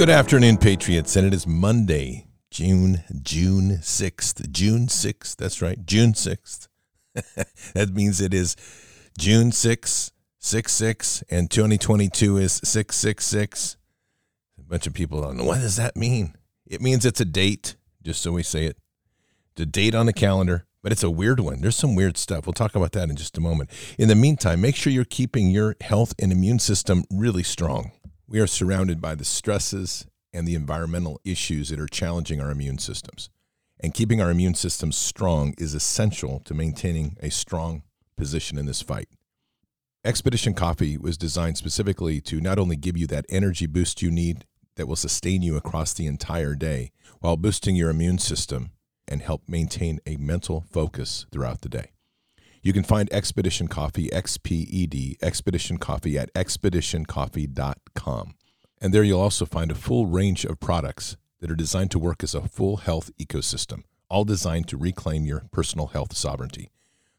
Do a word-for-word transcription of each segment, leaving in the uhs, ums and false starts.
Good afternoon, Patriots, and it is Monday, June, June 6th, June 6th, that's right, June 6th. That means it is June sixth, six six, and twenty twenty-two is six six six. A bunch of people don't know, what does that mean? It means it's a date, just so we say it. It's a date on the calendar, but it's a weird one. There's some weird stuff. We'll talk about that in just a moment. In the meantime, make sure you're keeping your health and immune system really strong. We are surrounded by the stresses and the environmental issues that are challenging our immune systems. And keeping our immune systems strong is essential to maintaining a strong position in this fight. Expedition Coffee was designed specifically to not only give you that energy boost you need that will sustain you across the entire day while boosting your immune system and help maintain a mental focus throughout the day. You can find Expedition Coffee, X P E D, Expedition Coffee at expedition coffee dot com. And there you'll also find a full range of products that are designed to work as a full health ecosystem, all designed to reclaim your personal health sovereignty.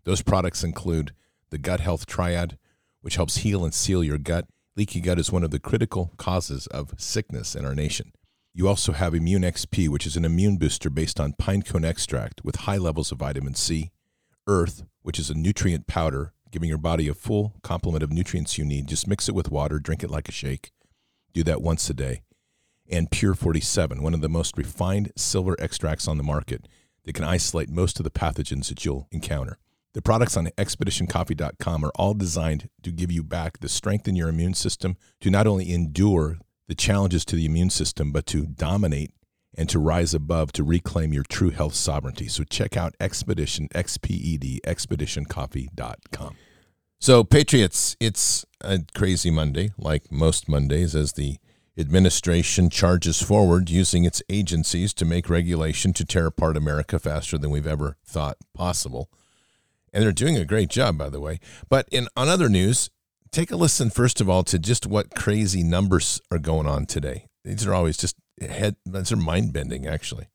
Those products include the Gut Health Triad, which helps heal and seal your gut. Leaky gut is one of the critical causes of sickness in our nation. You also have Immune X P, which is an immune booster based on pine cone extract with high levels of vitamin C, Earth, which is a nutrient powder, giving your body a full complement of nutrients you need. Just mix it with water, drink it like a shake. Do that once a day. And Pure forty-seven, one of the most refined silver extracts on the market that can isolate most of the pathogens that you'll encounter. The products on expedition coffee dot com are all designed to give you back the strength in your immune system to not only endure the challenges to the immune system, but to dominate and to rise above to reclaim your true health sovereignty. So check out Expedition, X P E D, expedition coffee dot com. So, Patriots, it's a crazy Monday, like most Mondays, as the administration charges forward using its agencies to make regulation to tear apart America faster than we've ever thought possible. And they're doing a great job, by the way. But in on other news, take a listen, first of all, to just what crazy numbers are going on today. These are always just head, these are mind-bending, actually.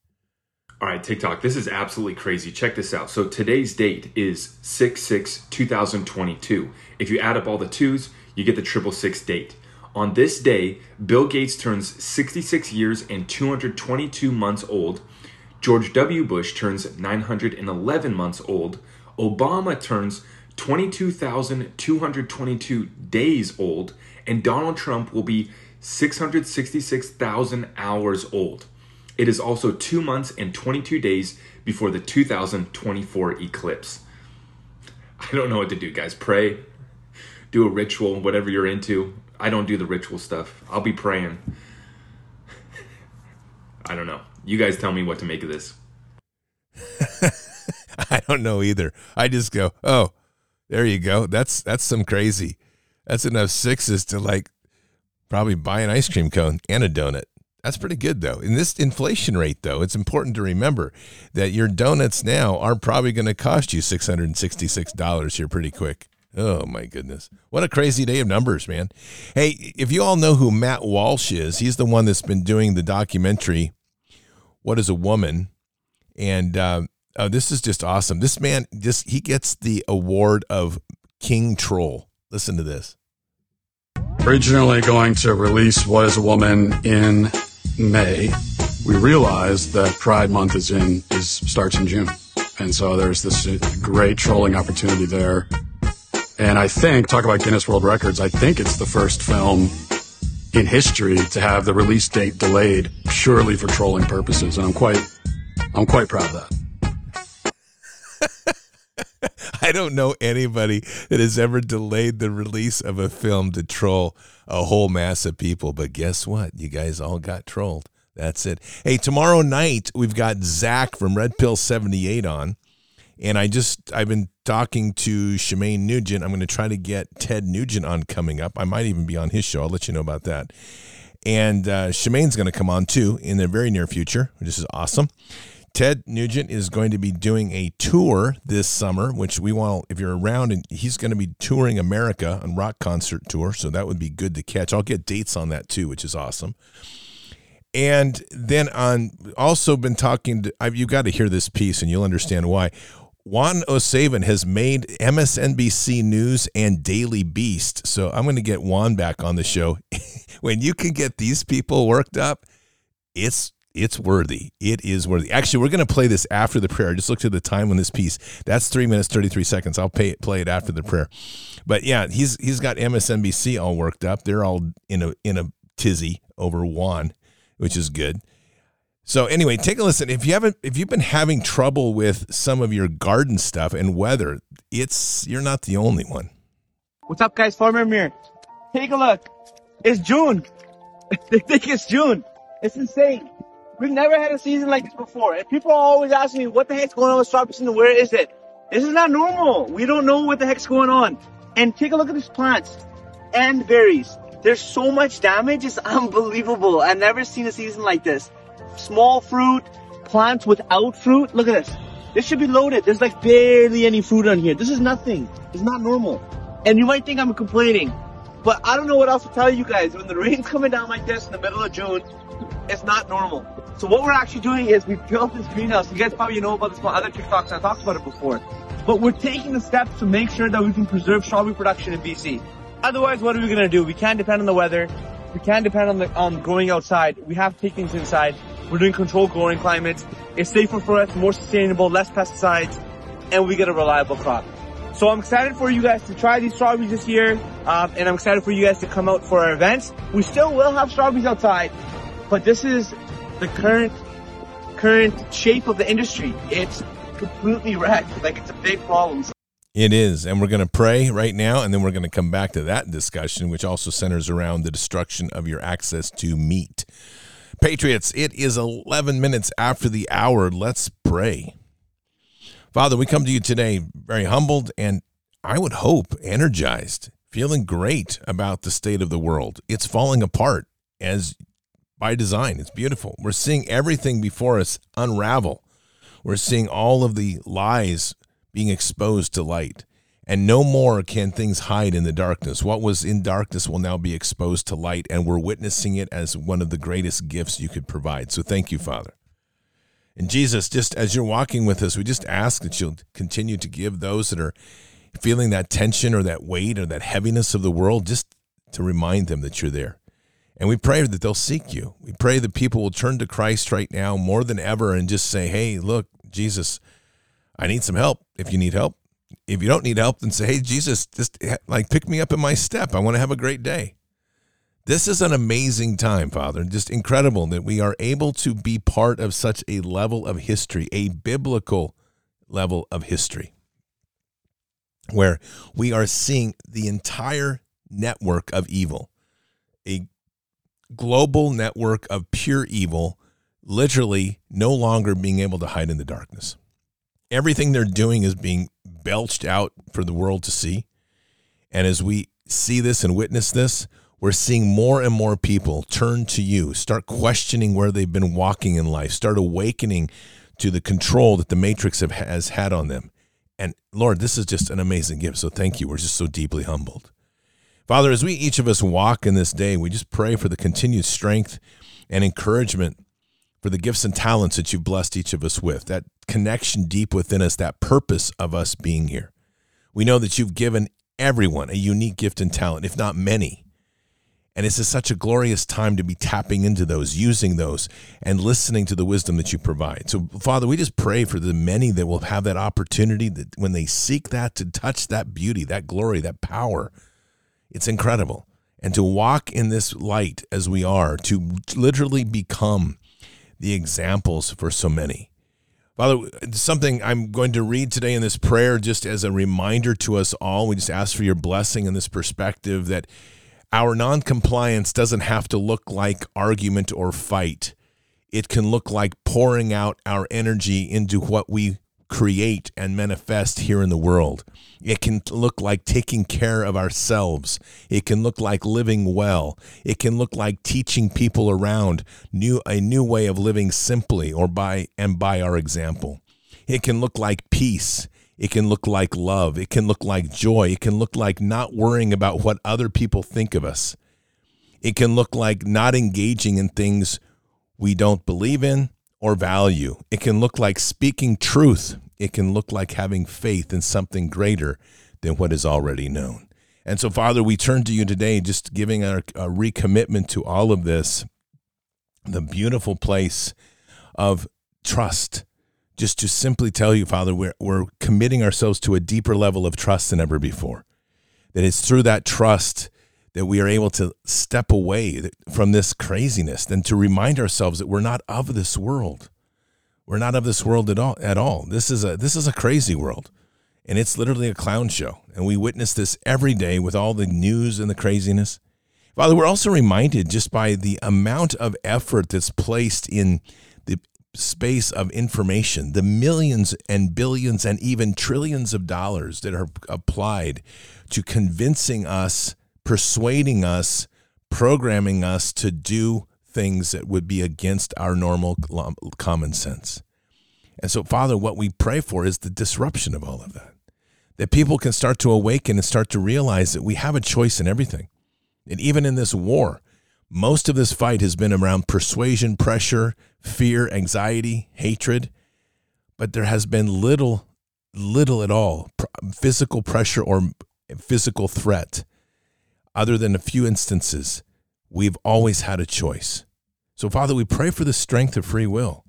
All right, TikTok, this is absolutely crazy. Check this out. So today's date is six six two thousand twenty-two. If you add up all the twos, you get the triple six date. On this day, Bill Gates turns sixty-six years and two hundred twenty-two months old. George W. Bush turns nine hundred eleven months old. Obama turns twenty-two thousand two hundred twenty-two days old, and Donald Trump will be six hundred sixty-six thousand hours old. It is also two months and twenty-two days before the two thousand twenty-four eclipse. I don't know what to do, guys. Pray, do a ritual, whatever you're into. I don't do the ritual stuff. I'll be praying. I don't know. You guys tell me what to make of this. I don't know either. I just go, oh, there you go. That's that's some crazy. That's enough sixes to like probably buy an ice cream cone and a donut. That's pretty good, though. In this inflation rate, though, it's important to remember that your donuts now are probably going to cost you six hundred sixty-six dollars here pretty quick. Oh, my goodness. What a crazy day of numbers, man. Hey, if you all know who Matt Walsh is, he's the one that's been doing the documentary, What is a Woman? And uh, oh, this is just awesome. This man, just he gets the award of King Troll. Listen to this. Originally going to release What is a Woman in May, we realized that Pride Month is in is starts in June. And so there's this great trolling opportunity there. And I think, talk about Guinness World Records, I think it's the first film in history to have the release date delayed purely for trolling purposes. And I'm quite, I'm quite proud of that. I don't know anybody that has ever delayed the release of a film to troll a whole mass of people. But guess what? You guys all got trolled. That's it. Hey, tomorrow night, we've got Zach from Red Pill seventy-eight on. And I just, I've been talking to Shemaine Nugent. I'm going to try to get Ted Nugent on coming up. I might even be on his show. I'll let you know about that. And uh, Shemaine's going to come on, too, in the very near future, which is awesome. Ted Nugent is going to be doing a tour this summer, which we want, if you're around, and he's going to be touring America on rock concert tour. So that would be good to catch. I'll get dates on that, too, which is awesome. And then on, also been talking to, I've, you've got to hear this piece, and you'll understand why. Juan O'Savin has made M S N B C News and Daily Beast. So I'm going to get Juan back on the show. When you can get these people worked up, it's it's worthy. It is worthy. Actually, we're going to play this after the prayer. I just looked at the time on this piece. That's three minutes, thirty-three seconds. I'll pay it, play it after the prayer. But yeah, he's he's got M S N B C all worked up. They're all in a in a tizzy over Juan, which is good. So anyway, take a listen. If you haven't, if you've been having trouble with some of your garden stuff and weather, it's you're not the only one. What's up, guys? Farmer Amir. Take a look. It's June. They think it's June. It's insane. We've never had a season like this before. And people are always asking me, what the heck's going on with strawberries and where is it? This is not normal. We don't know what the heck's going on. And take a look at these plants and berries. There's so much damage. It's unbelievable. I've never seen a season like this. Small fruit, plants without fruit. Look at this. This should be loaded. There's like barely any fruit on here. This is nothing. It's not normal. And you might think I'm complaining, but I don't know what else to tell you guys. When the rain's coming down like this in the middle of June, it's not normal. So what we're actually doing is we've built this greenhouse. You guys probably know about this from other TikToks. I talked about it before. But we're taking the steps to make sure that we can preserve strawberry production in B C. Otherwise, what are we going to do? We can't depend on the weather. We can't depend on the on growing outside. We have to take things inside. We're doing controlled growing climates. It's safer for us, more sustainable, less pesticides, and we get a reliable crop. So I'm excited for you guys to try these strawberries this year, um, and I'm excited for you guys to come out for our events. We still will have strawberries outside, but this is the current current shape of the industry. It's completely wrecked. Like, it's a big problem. It is, and we're going to pray right now, and then we're going to come back to that discussion, which also centers around the destruction of your access to meat. Patriots, it is eleven minutes after the hour. Let's pray. Father, we come to you today very humbled and, I would hope, energized, feeling great about the state of the world. It's falling apart as by design. It's beautiful. We're seeing everything before us unravel. We're seeing all of the lies being exposed to light. And no more can things hide in the darkness. What was in darkness will now be exposed to light, and we're witnessing it as one of the greatest gifts you could provide. So thank you, Father. And Jesus, just as you're walking with us, we just ask that you'll continue to give those that are feeling that tension or that weight or that heaviness of the world, just to remind them that you're there. And we pray that they'll seek you. We pray that people will turn to Christ right now more than ever and just say, hey, look, Jesus, I need some help if you need help. If you don't need help, then say, hey, Jesus, just like pick me up in my step. I want to have a great day. This is an amazing time, Father, just incredible that we are able to be part of such a level of history, a biblical level of history, where we are seeing the entire network of evil, a global network of pure evil, literally no longer being able to hide in the darkness. Everything they're doing is being belched out for the world to see. And as we see this and witness this, we're seeing more and more people turn to you, start questioning where they've been walking in life, start awakening to the control that the Matrix have, has had on them. And Lord, this is just an amazing gift. So thank you. We're just so deeply humbled. Father, as we each of us walk in this day, we just pray for the continued strength and encouragement for the gifts and talents that you've blessed each of us with, that connection deep within us, that purpose of us being here. We know that you've given everyone a unique gift and talent, if not many. And this is such a glorious time to be tapping into those, using those, and listening to the wisdom that you provide. So, Father, we just pray for the many that will have that opportunity, that when they seek that, to touch that beauty, that glory, that power. It's incredible. And to walk in this light as we are, to literally become the examples for so many. Father, something I'm going to read today in this prayer just as a reminder to us all. We just ask for your blessing in this perspective that our noncompliance doesn't have to look like argument or fight. It can look like pouring out our energy into what we create and manifest here in the world. It can look like taking care of ourselves. It can look like living well. It can look like teaching people around new a new way of living simply or by and by our example. It can look like peace. It can look like love. It can look like joy. It can look like not worrying about what other people think of us. It can look like not engaging in things we don't believe in or value. It can look like speaking truth it can look like having faith in something greater than what is already known. And so, Father, we turn to you today, just giving our, our recommitment to all of this, the beautiful place of trust. Just to simply tell you, Father, we're, we're committing ourselves to a deeper level of trust than ever before. That it's through that trust that we are able to step away from this craziness and to remind ourselves that we're not of this world. We're not of this world at all. At all. This is a this is a crazy world, and it's literally a clown show. And we witness this every day with all the news and the craziness. Father, we're also reminded just by the amount of effort that's placed in the space of information, the millions and billions and even trillions of dollars that are applied to convincing us, persuading us, programming us to do things that would be against our normal common sense. And so, Father, what we pray for is the disruption of all of that, that people can start to awaken and start to realize that we have a choice in everything. And even in this war, most of this fight has been around persuasion, pressure, fear, anxiety, hatred, but there has been little, little at all physical pressure or physical threat. Other than a few instances, we've always had a choice. So, Father, we pray for the strength of free will.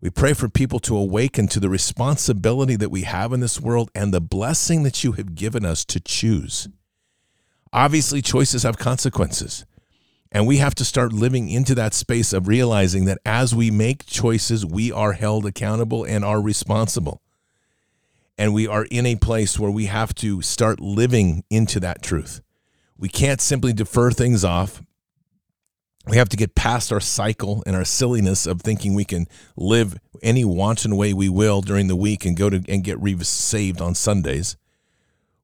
We pray for people to awaken to the responsibility that we have in this world and the blessing that you have given us to choose. Obviously, choices have consequences. And we have to start living into that space of realizing that as we make choices, we are held accountable and are responsible. And we are in a place where we have to start living into that truth. We can't simply defer things off. We have to get past our cycle and our silliness of thinking we can live any wanton way we will during the week and go to and get saved on Sundays.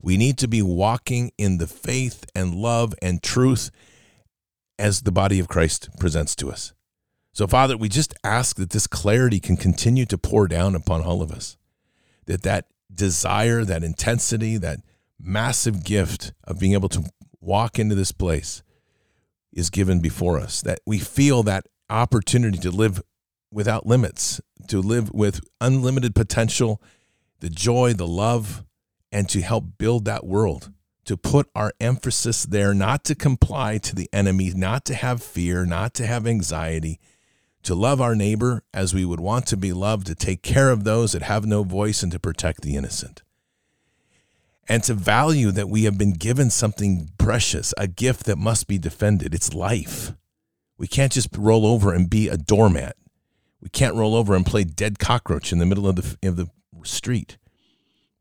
We need to be walking in the faith and love and truth as the body of Christ presents to us. So, Father, we just ask that this clarity can continue to pour down upon all of us, that that desire, that intensity, that massive gift of being able to walk into this place is given before us, that we feel that opportunity to live without limits, to live with unlimited potential, the joy, the love, and to help build that world. To put our emphasis there, not to comply to the enemy, not to have fear, not to have anxiety, to love our neighbor as we would want to be loved, to take care of those that have no voice, and to protect the innocent. And to value that we have been given something precious, a gift that must be defended. It's life. We can't just roll over and be a doormat. We can't roll over and play dead cockroach in the middle of the, of the street.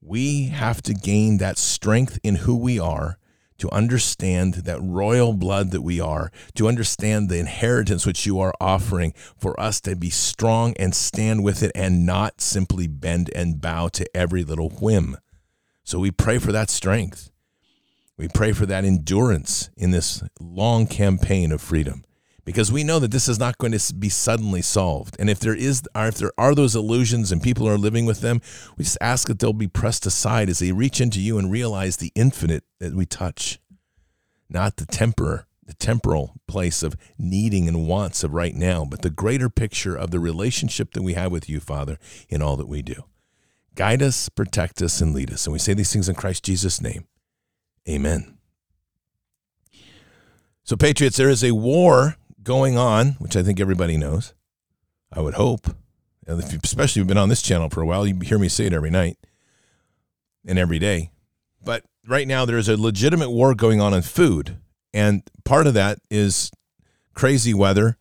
We have to gain that strength in who we are, to understand that royal blood that we are, to understand the inheritance which you are offering for us to be strong and stand with it and not simply bend and bow to every little whim. So we pray for that strength. We pray for that endurance in this long campaign of freedom, because we know that this is not going to be suddenly solved. And if there is, or if there are those illusions and people are living with them, we just ask that they'll be pressed aside as they reach into you and realize the infinite that we touch, not the temper, the temporal place of needing and wants of right now, but the greater picture of the relationship that we have with you, Father, in all that we do. Guide us, protect us, and lead us. And we say these things in Christ Jesus' name. Amen. So, Patriots, there is a war going on, which I think everybody knows, I would hope, if you, especially if you've been on this channel for a while, you hear me say it every night and every day. But right now there is a legitimate war going on in food, and part of that is crazy weather,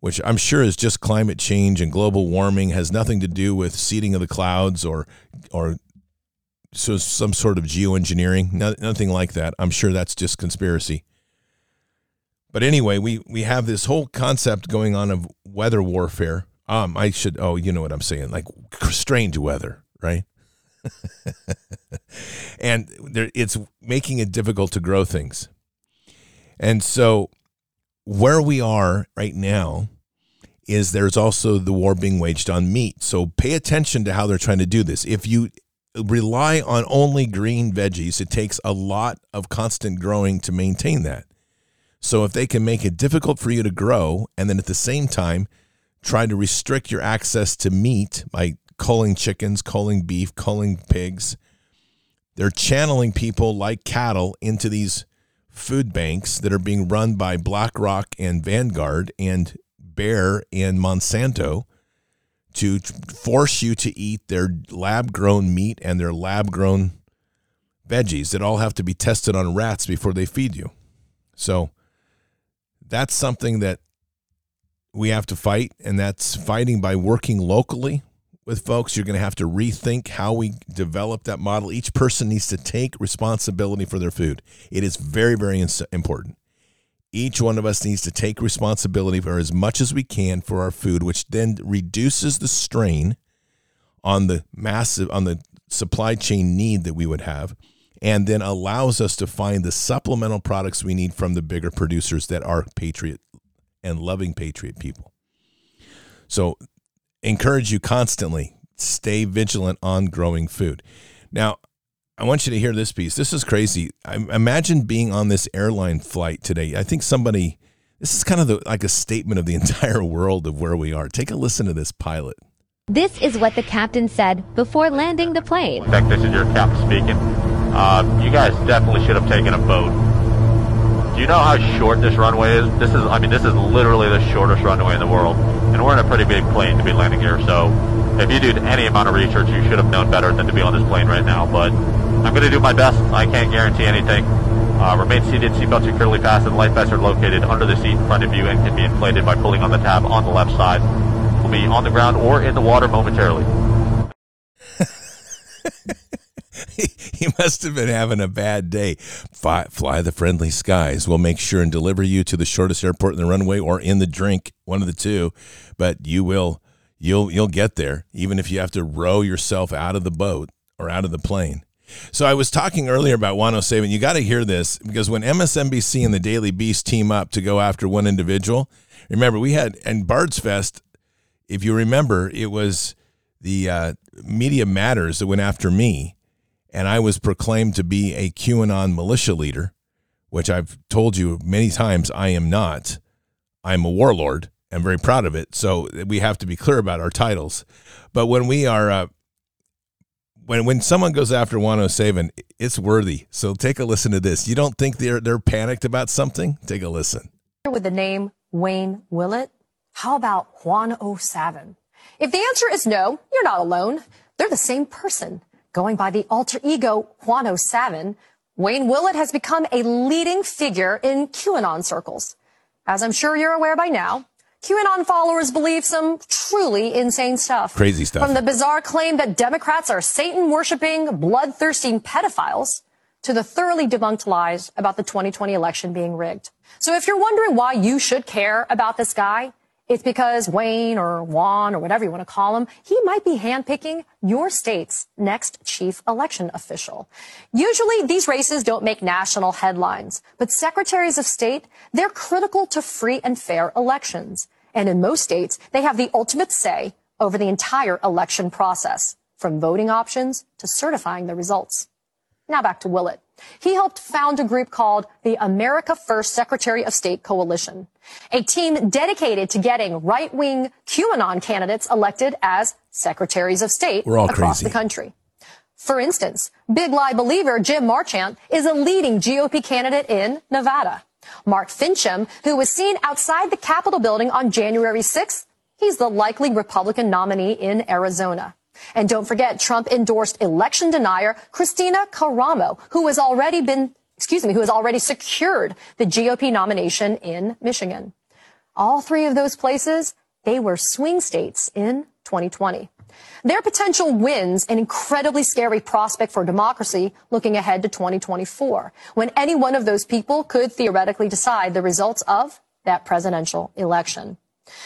which I'm sure is just climate change and global warming, has nothing to do with seeding of the clouds or or so some sort of geoengineering, no, nothing like that. I'm sure that's just conspiracy. But anyway, we, we have this whole concept going on of weather warfare. Um, I should, oh, you know what I'm saying, like strange weather, right? And there, it's making it difficult to grow things. And so where we are right now is there's also the war being waged on meat. So pay attention to how they're trying to do this. If you rely on only green veggies, it takes a lot of constant growing to maintain that. So if they can make it difficult for you to grow and then at the same time try to restrict your access to meat by culling chickens, culling beef, culling pigs. They're channeling people like cattle into these food banks that are being run by BlackRock and Vanguard and Bayer and Monsanto to force you to eat their lab-grown meat and their lab-grown veggies that all have to be tested on rats before they feed you. So that's something that we have to fight, and that's fighting by working locally with folks. You're going to have to rethink how we develop that model. Each person needs to take responsibility for their food. It is very, very important. Each one of us needs to take responsibility for as much as we can for our food, which then reduces the strain on the massive, on the supply chain need that we would have, and then allows us to find the supplemental products we need from the bigger producers that are patriot and loving patriot people. So encourage you constantly, stay vigilant on growing food. Now, I want you to hear this piece. This is crazy. I imagine being on this airline flight today. I think somebody, this is kind of the, like a statement of the entire world of where we are. Take a listen to this pilot. This is what the captain said before landing the plane. In fact, this is your captain speaking. Uh, you guys definitely should have taken a boat. Do you know how short this runway is? This is, I mean, this is literally the shortest runway in the world. And we're in a pretty big plane to be landing here. So if you did any amount of research, you should have known better than to be on this plane right now. But I'm going to do my best. I can't guarantee anything. Uh, remain seated, seatbelt securely fastened, life vests are located under the seat in front of you and can be inflated by pulling on the tab on the left side. We'll be on the ground or in the water momentarily. he, he must have been having a bad day. Fly, fly the friendly skies. We'll make sure and deliver you to the shortest airport in the runway or in the drink, one of the two. But you will, you'll, you'll get there, even if you have to row yourself out of the boat or out of the plane. So I was talking earlier about Juan O'Savin. You got to hear this, because when M S N B C and the Daily Beast team up to go after one individual, remember we had, and Bards Fest, if you remember, it was the uh, Media Matters that went after me, and I was proclaimed to be a QAnon militia leader, which I've told you many times I am not. I'm a warlord. I'm very proud of it. So we have to be clear about our titles. But when we are... Uh, When when someone goes after Juan O'Savin, it's worthy. So take a listen to this. You don't think they're they're panicked about something? Take a listen. With the name Wayne Willett, how about Juan O'Savin? If the answer is no, you're not alone. They're the same person. Going by the alter ego Juan O'Savin, Wayne Willett has become a leading figure in QAnon circles. As I'm sure you're aware by now, QAnon followers believe some truly insane stuff. Crazy stuff. From the bizarre claim that Democrats are Satan-worshipping, bloodthirsty pedophiles to the thoroughly debunked lies about the twenty twenty election being rigged. So if you're wondering why you should care about this guy, it's because Wayne or Juan or whatever you want to call him, he might be handpicking your state's next chief election official. Usually these races don't make national headlines, but secretaries of state, they're critical to free and fair elections. And in most states, they have the ultimate say over the entire election process, from voting options to certifying the results. Now back to Willett. He helped found a group called the America First Secretary of State Coalition, a team dedicated to getting right-wing QAnon candidates elected as secretaries of state across crazy. the country. For instance, big lie believer Jim Marchant is a leading G O P candidate in Nevada. Mark Finchem, who was seen outside the Capitol building on January sixth, he's the likely Republican nominee in Arizona. And don't forget, Trump endorsed election denier Christina Caramo, who has already been, excuse me, who has already secured the G O P nomination in Michigan. All three of those places, they were swing states in twenty twenty. Their potential wins an incredibly scary prospect for democracy looking ahead to twenty twenty-four, when any one of those people could theoretically decide the results of that presidential election.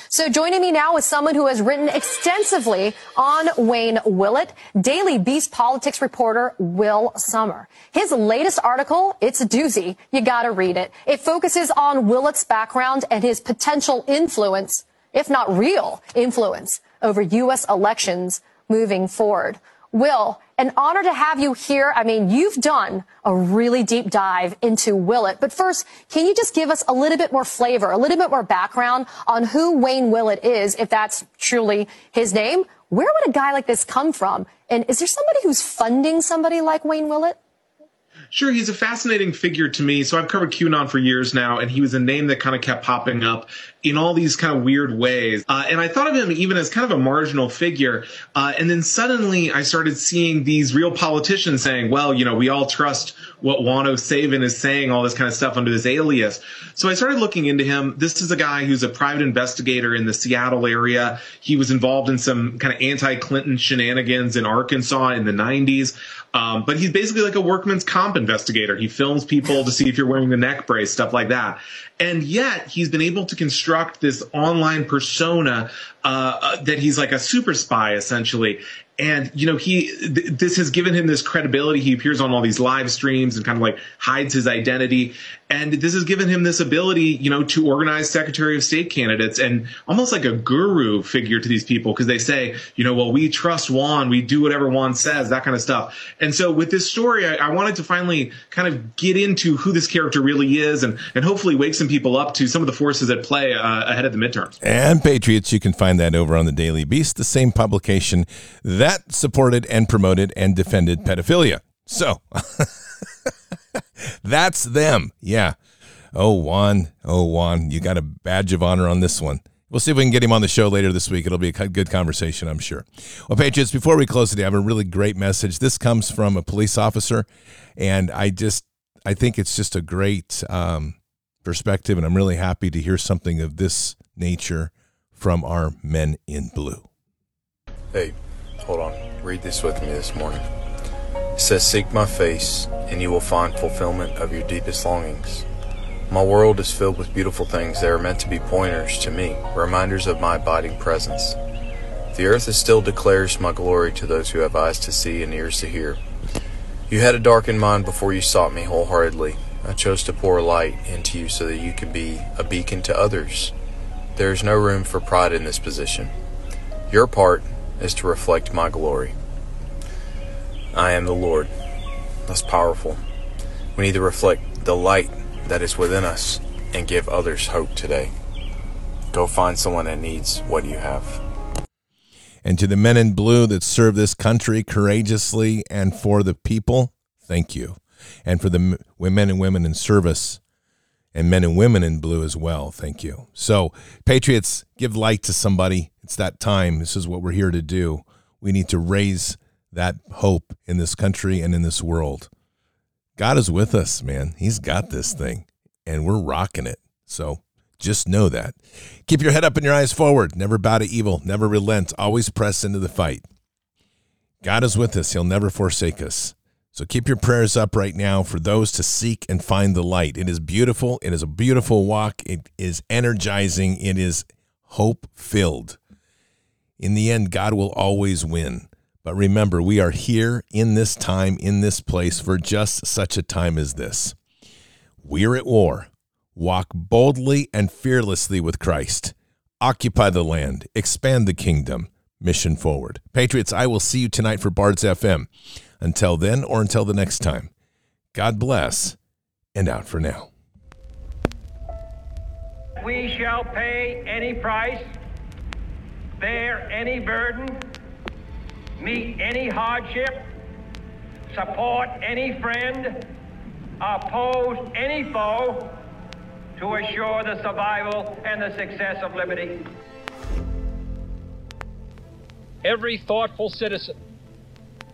So joining me now is someone who has written extensively on Wayne Willett, Daily Beast politics reporter Will Sommer. His latest article, it's a doozy. You gotta read it. It focuses on Willett's background and his potential influence, if not real influence, over U S elections moving forward. Will, an honor to have you here. I mean, you've done a really deep dive into Willett. But first, can you just give us a little bit more flavor, a little bit more background on who Wayne Willett is, if that's truly his name? Where would a guy like this come from? And is there somebody who's funding somebody like Wayne Willett? Sure. He's a fascinating figure to me. So I've covered QAnon for years now, and he was a name that kind of kept popping up in all these kind of weird ways. Uh, and I thought of him even as kind of a marginal figure. Uh, and then suddenly I started seeing these real politicians saying, well, you know, we all trust what Juan O'Savin is saying, all this kind of stuff under his alias. So I started looking into him. This is a guy who's a private investigator in the Seattle area. He was involved in some kind of anti-Clinton shenanigans in Arkansas in the nineties. Um, but he's basically like a workman's comp investigator. He films people to see if you're wearing the neck brace, stuff like that. And yet he's been able to construct this online persona uh, that he's like a super spy, essentially. And, you know, he th this has given him this credibility. He appears on all these live streams and kind of like hides his identity. And this has given him this ability, you know, to organize Secretary of State candidates and almost like a guru figure to these people, because they say, you know, well, we trust Juan. We do whatever Juan says, that kind of stuff. And so with this story, I, I wanted to finally kind of get into who this character really is and, and hopefully wake some people up to some of the forces at play uh, ahead of the midterms. And Patriots, you can find that over on the Daily Beast, the same publication that that supported and promoted and defended pedophilia. So that's them. Yeah. Oh, Juan. Oh, Juan. You got a badge of honor on this one. We'll see if we can get him on the show later this week. It'll be a good conversation, I'm sure. Well, Patriots, before we close today, I have a really great message. This comes from a police officer, and I just, I think it's just a great um, perspective, and I'm really happy to hear something of this nature from our men in blue. Hey. Hold on. Read this with me this morning. It says, "Seek my face, and you will find fulfillment of your deepest longings." My world is filled with beautiful things that are meant to be pointers to me, reminders of my abiding presence. The earth is still declares my glory to those who have eyes to see and ears to hear. You had a darkened mind before you sought me wholeheartedly. I chose to pour light into you so that you could be a beacon to others. There is no room for pride in this position. Your part is to reflect my glory. I am the Lord. That's powerful. We need to reflect the light that is within us and give others hope today. Go find someone that needs what you have. And to the men in blue that serve this country courageously and for the people, thank you. And for the men and women in service, and men and women in blue as well, thank you. So, Patriots, give light to somebody. It's that time. This is what we're here to do. We need to raise that hope in this country and in this world. God is with us, man. He's got this thing, and we're rocking it. So just know that. Keep your head up and your eyes forward. Never bow to evil. Never relent. Always press into the fight. God is with us. He'll never forsake us. So keep your prayers up right now for those to seek and find the light. It is beautiful. It is a beautiful walk. It is energizing. It is hope-filled. In the end, God will always win. But remember, we are here in this time, in this place, for just such a time as this. We're at war. Walk boldly and fearlessly with Christ. Occupy the land. Expand the kingdom. Mission forward. Patriots, I will see you tonight for Bards F M. Until then, or until the next time, God bless, and out for now. We shall pay any price, bear any burden, meet any hardship, support any friend, oppose any foe to assure the survival and the success of liberty. Every thoughtful citizen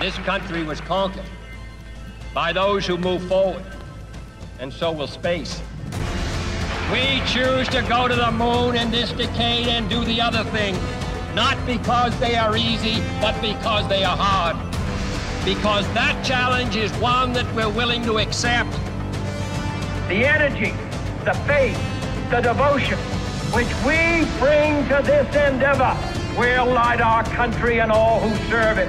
This country was conquered by those who move forward, and so will space. We choose to go to the moon in this decade and do the other thing, not because they are easy, but because they are hard. Because that challenge is one that we're willing to accept. The energy, the faith, the devotion which we bring to this endeavor will light our country and all who serve it.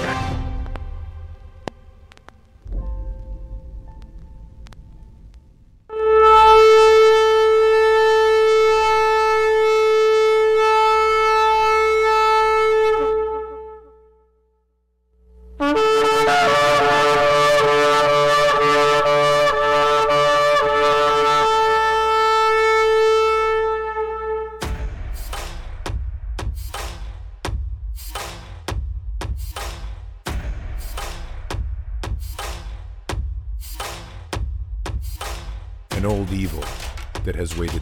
Has waited